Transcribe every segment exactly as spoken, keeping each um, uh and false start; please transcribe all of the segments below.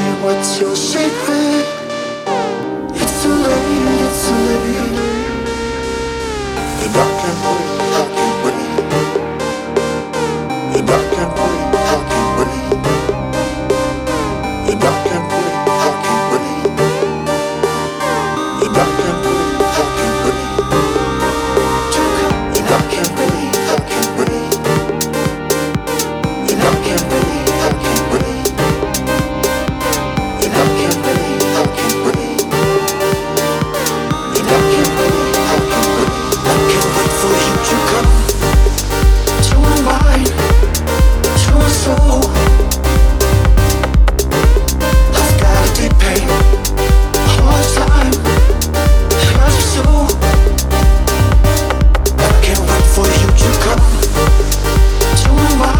secret? What's your secret? It's too late, it's too late. And I can't wait, I can't wait. And I can't wait, I can't wait. And I can't wait,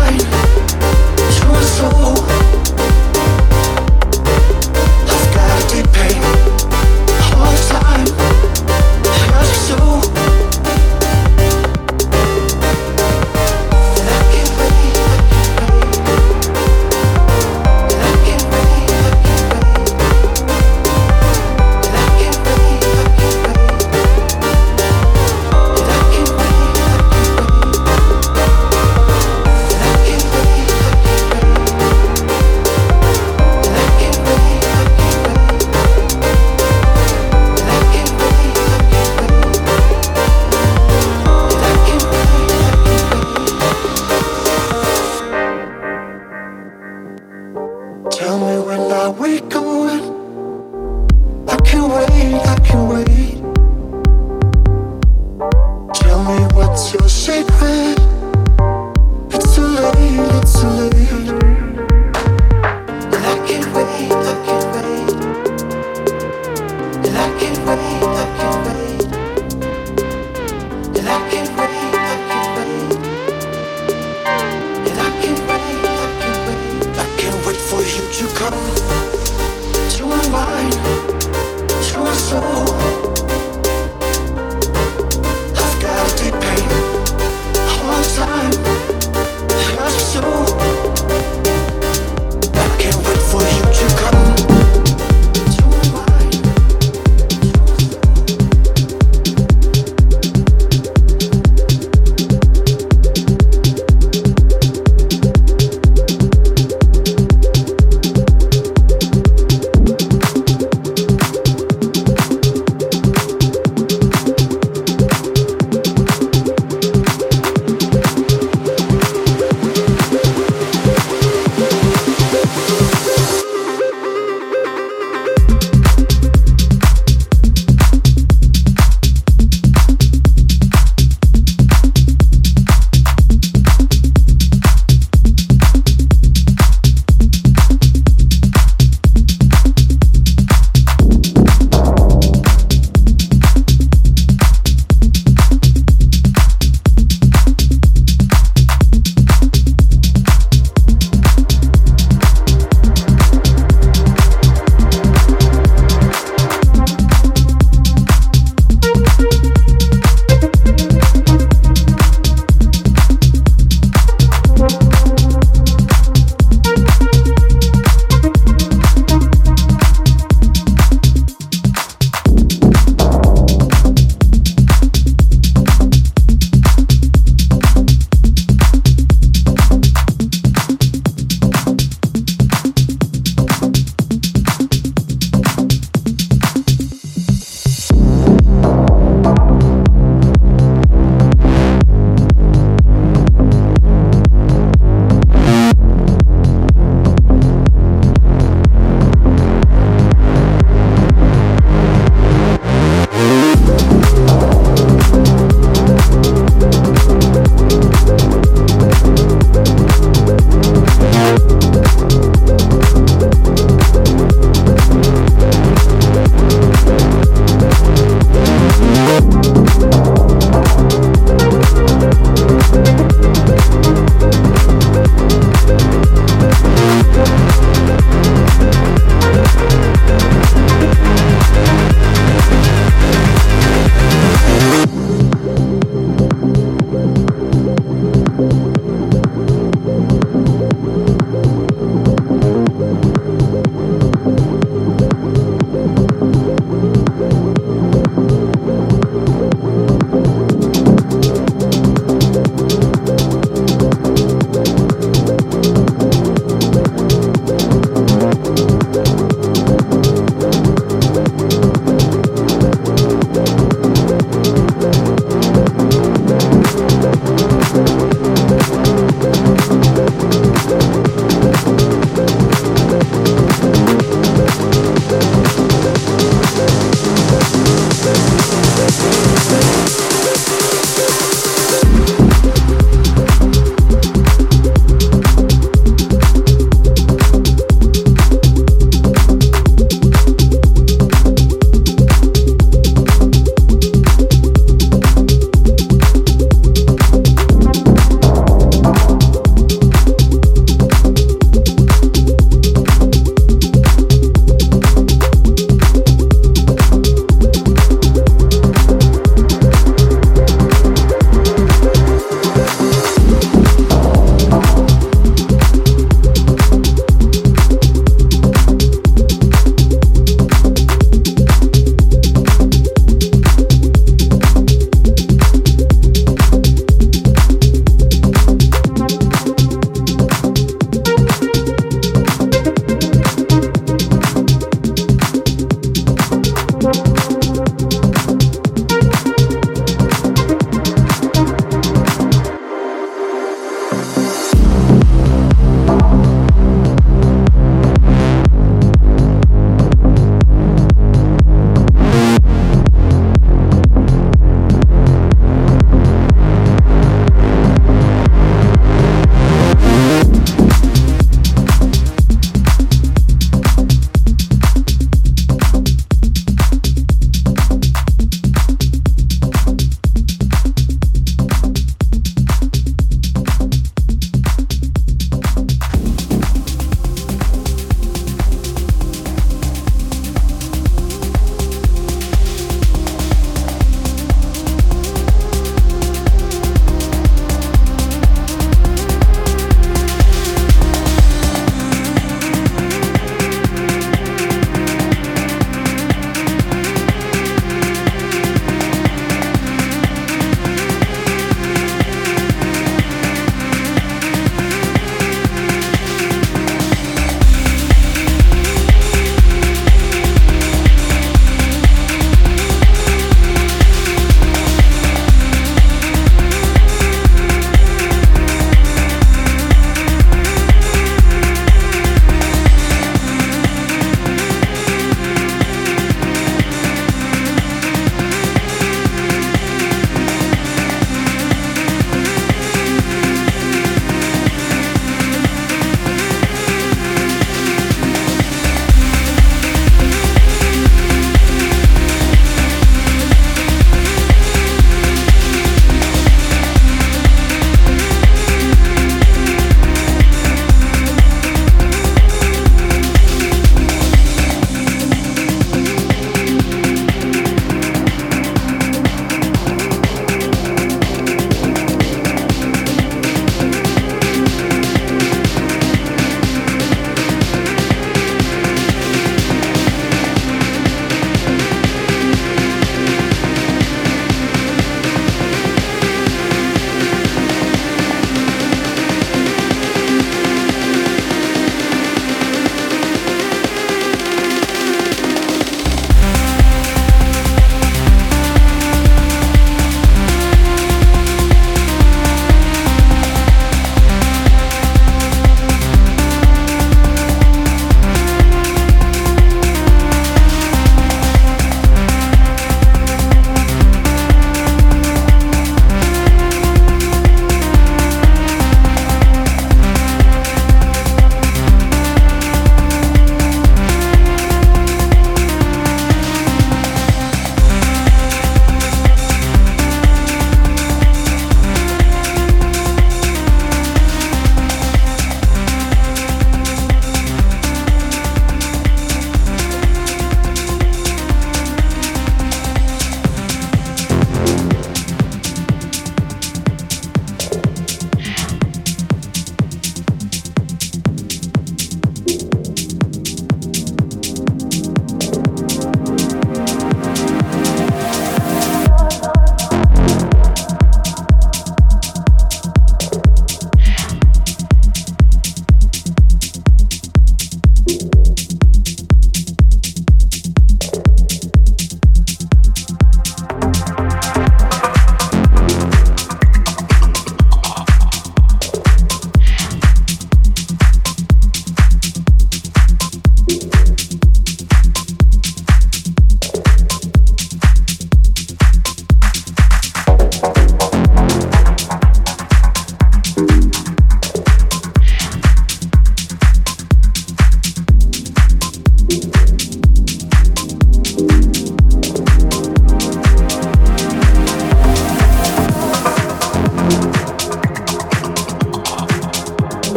I can't wait. And I can't wait, I can't wait. And I can't wait, I can't wait. And I can't wait. Tell me when are we going? I can't wait, I can't wait. Tell me what's your secret? It's too late, it's too late. And I can't wait, I can't wait. And I can't wait, I can't wait. And I can't wait, I can't wait. And I can't wait, I can't wait. I can't wait for you to come to my mind, to my soul. I've got a deep pain, a hard time, it hurts me so. I can't wait for you to come to my mind, to my soul.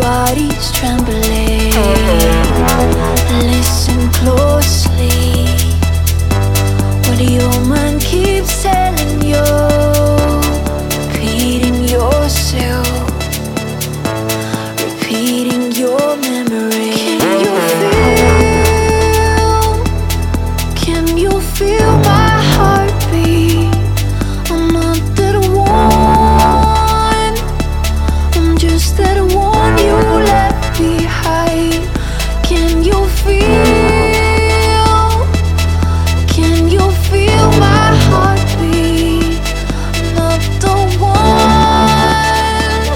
body's trembling. Listen closely, what the human keeps telling you, repeating yourself, repeating your memory. Can you feel, can you feel my heartbeat? I'm not that one, I'm just that one you left behind. Can you feel, can you feel my heartbeat? I'm not the one,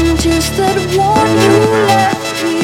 I'm just that one you left behind.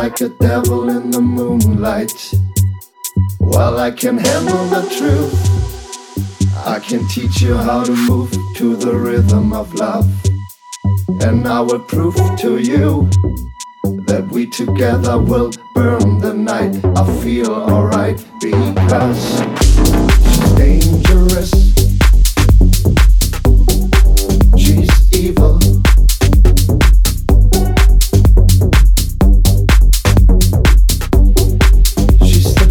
Like a devil in the moonlight. Well, I can handle the truth, I can teach you how to move to the rhythm of love. And I will prove to you that we together will burn the night. I feel alright because she's dangerous, she's evil.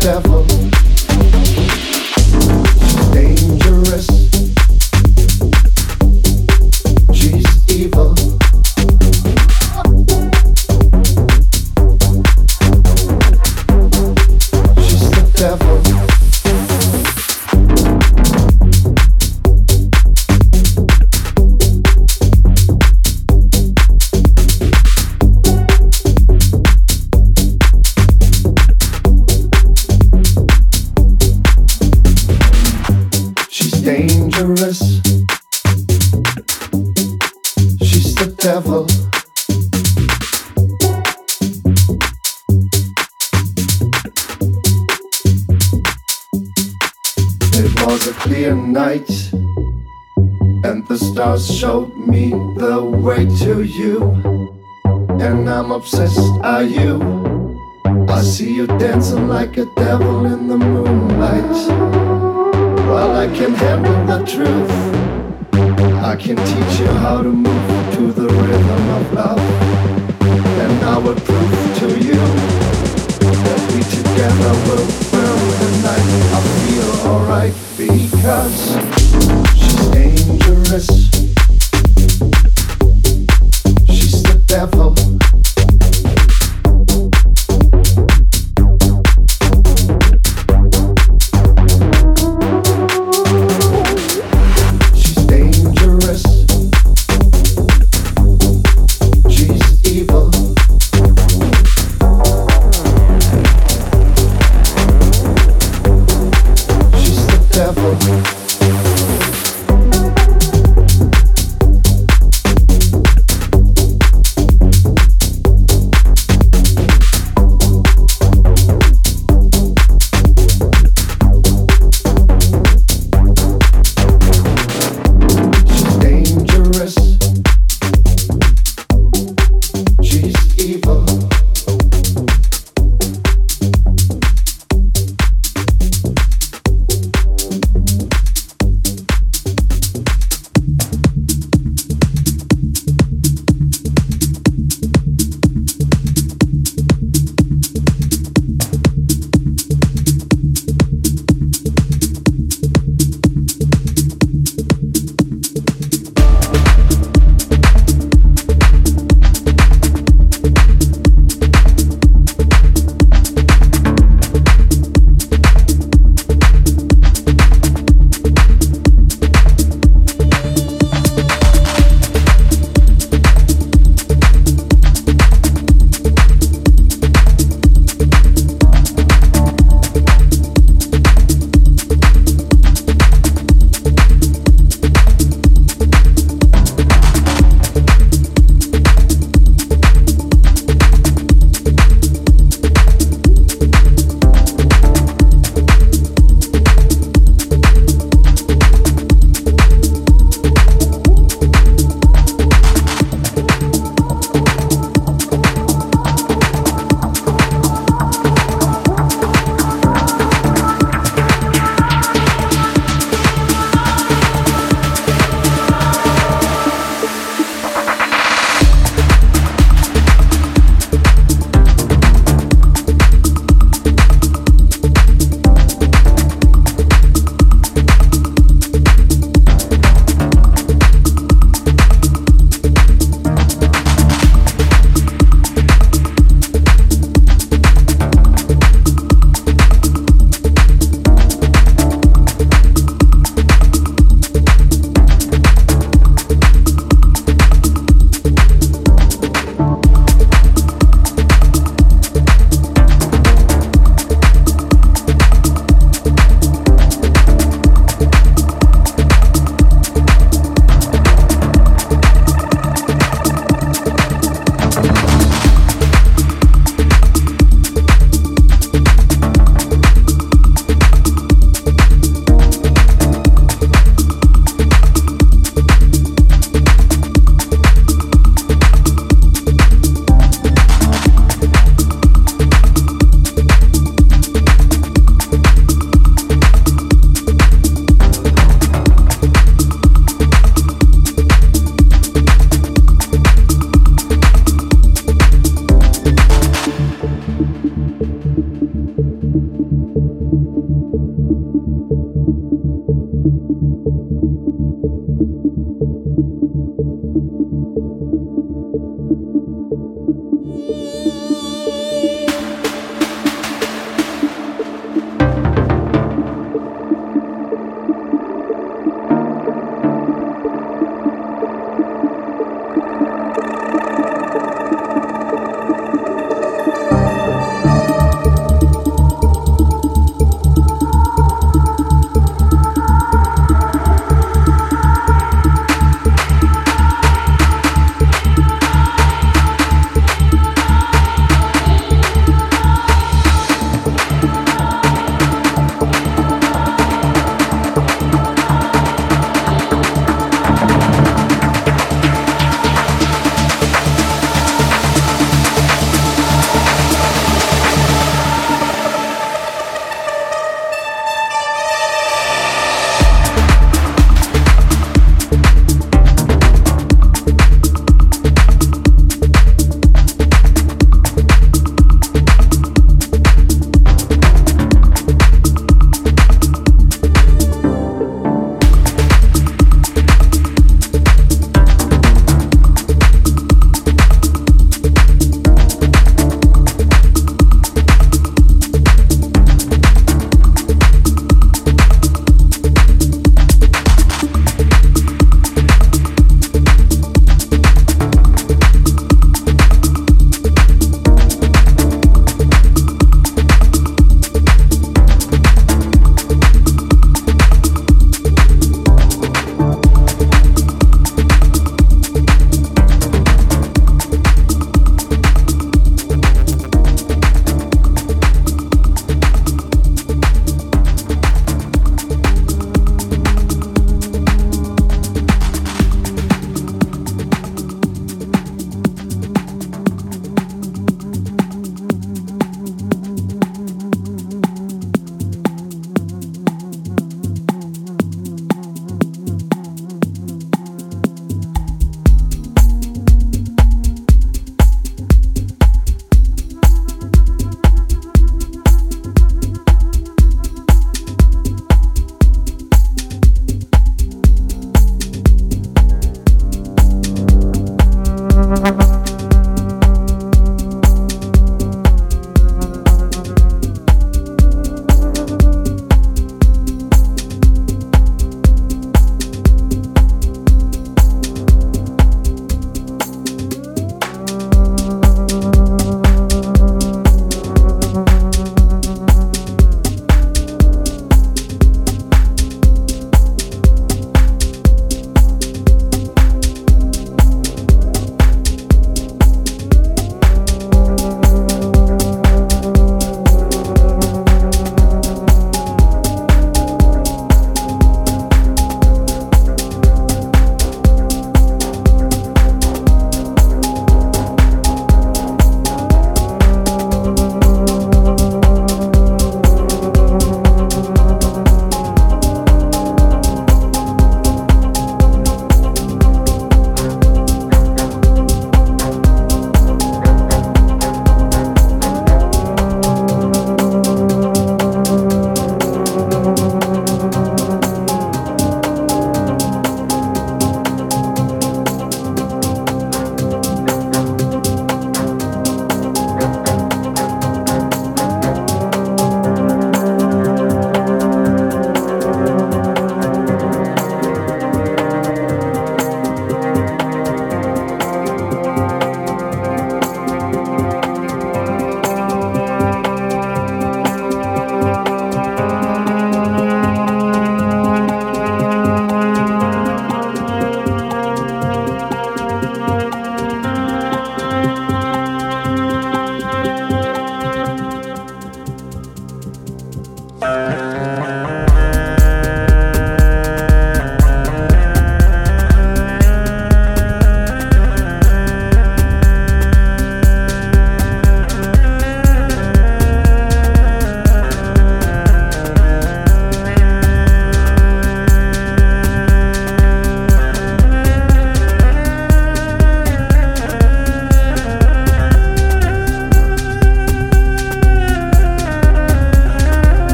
Devil. She's dangerous, she's evil. She's the devil. the devil. It was a clear night, and the stars showed me the way to you. And I'm obsessed, are you? I see you dancing like a devil in the moonlight. Well, I can handle the truth. I can teach you how to move to the rhythm of love. And I will prove to you that we together will burn the night. I feel alright because she's dangerous. She's the devil.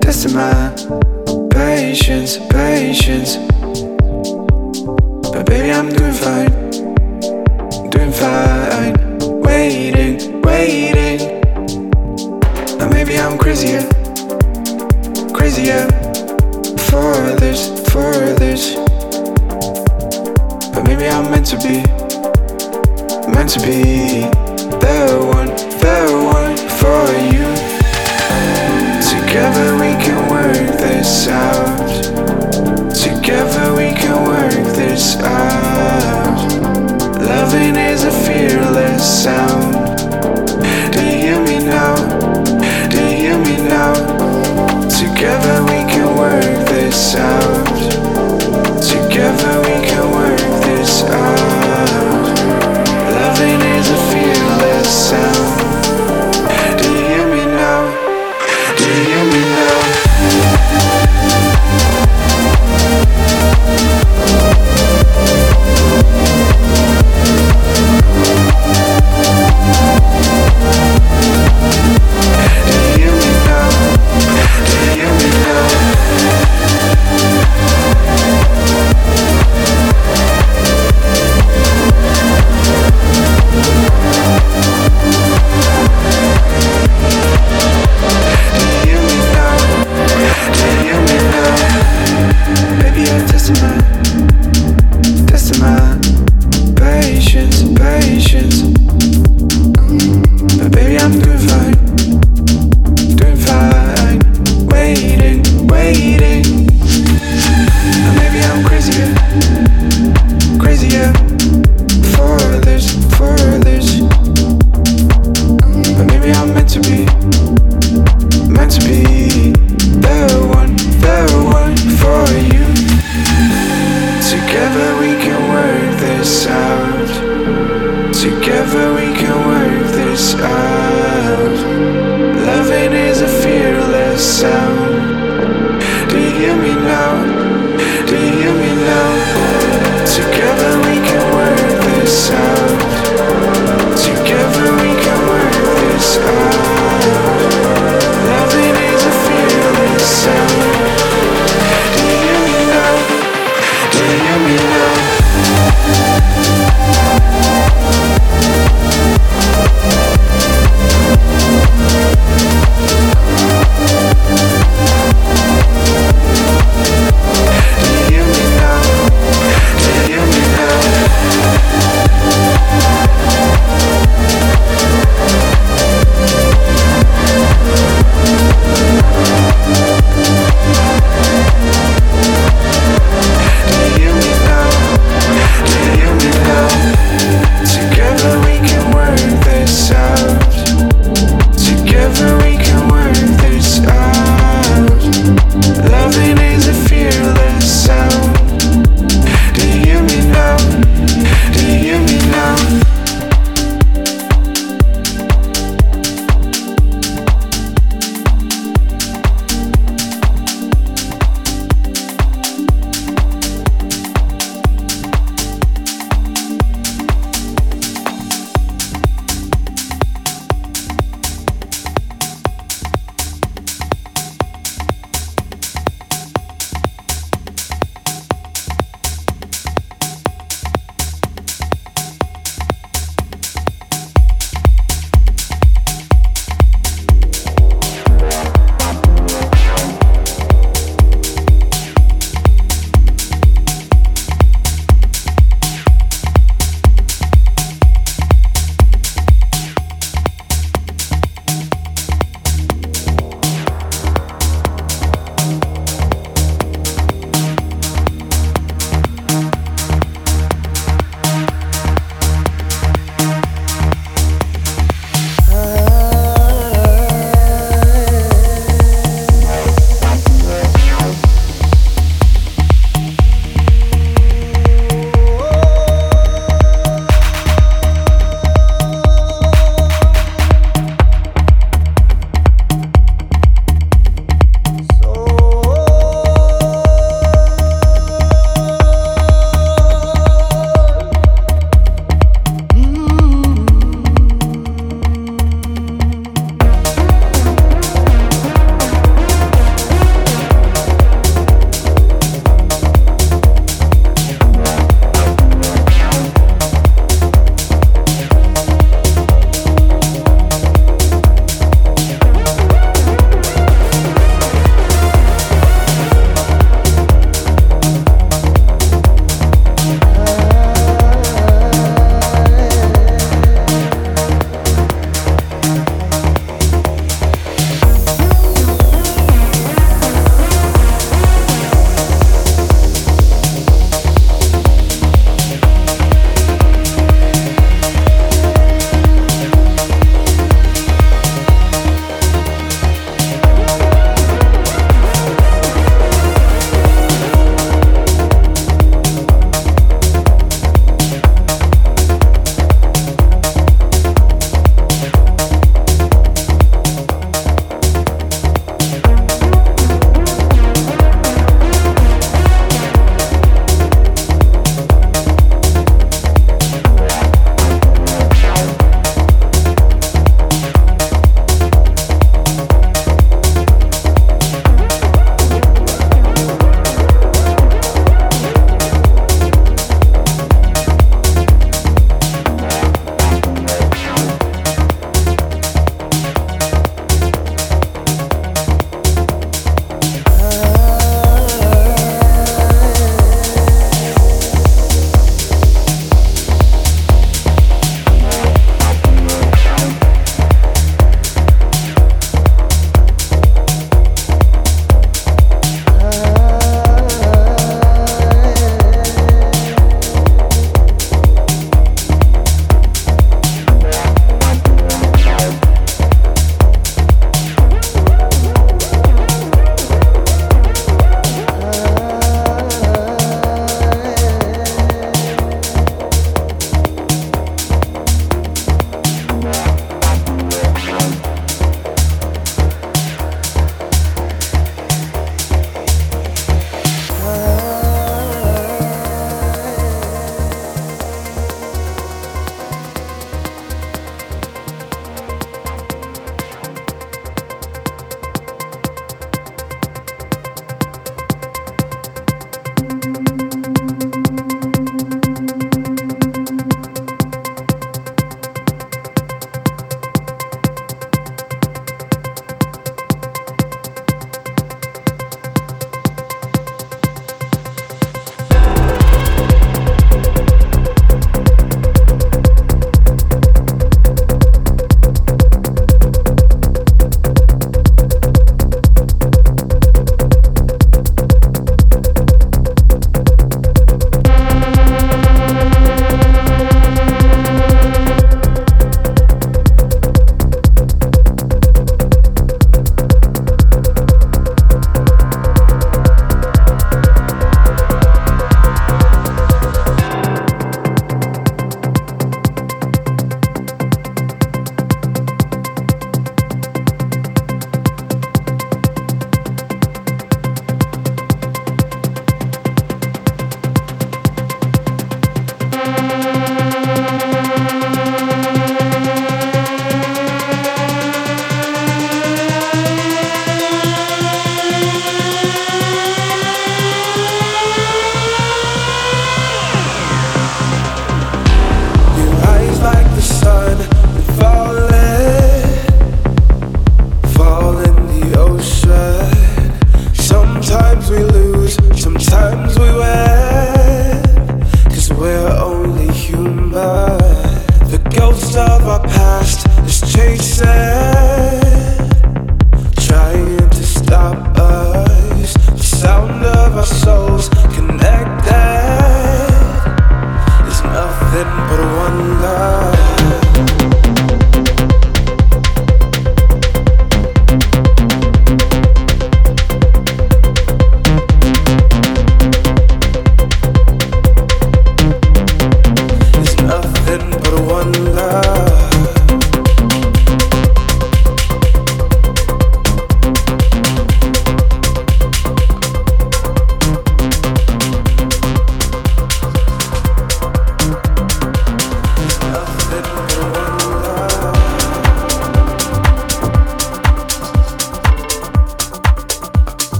Testing my patience, patience. But baby, I'm doing fine, doing fine. Waiting, waiting. Now maybe I'm crazier, crazier for this, for this. But maybe I'm meant to be, meant to be the one, the one for you. Together we can work this out. Together we can work this out. Loving is a fearless sound. Do you hear me now? Do you hear me now? Together we can work this out. Together we can work this out. Loving is a fearless sound. Do you hear me now? Do you hear me now? Do you hear me now? Do you hear me now? Meant to be, meant to be.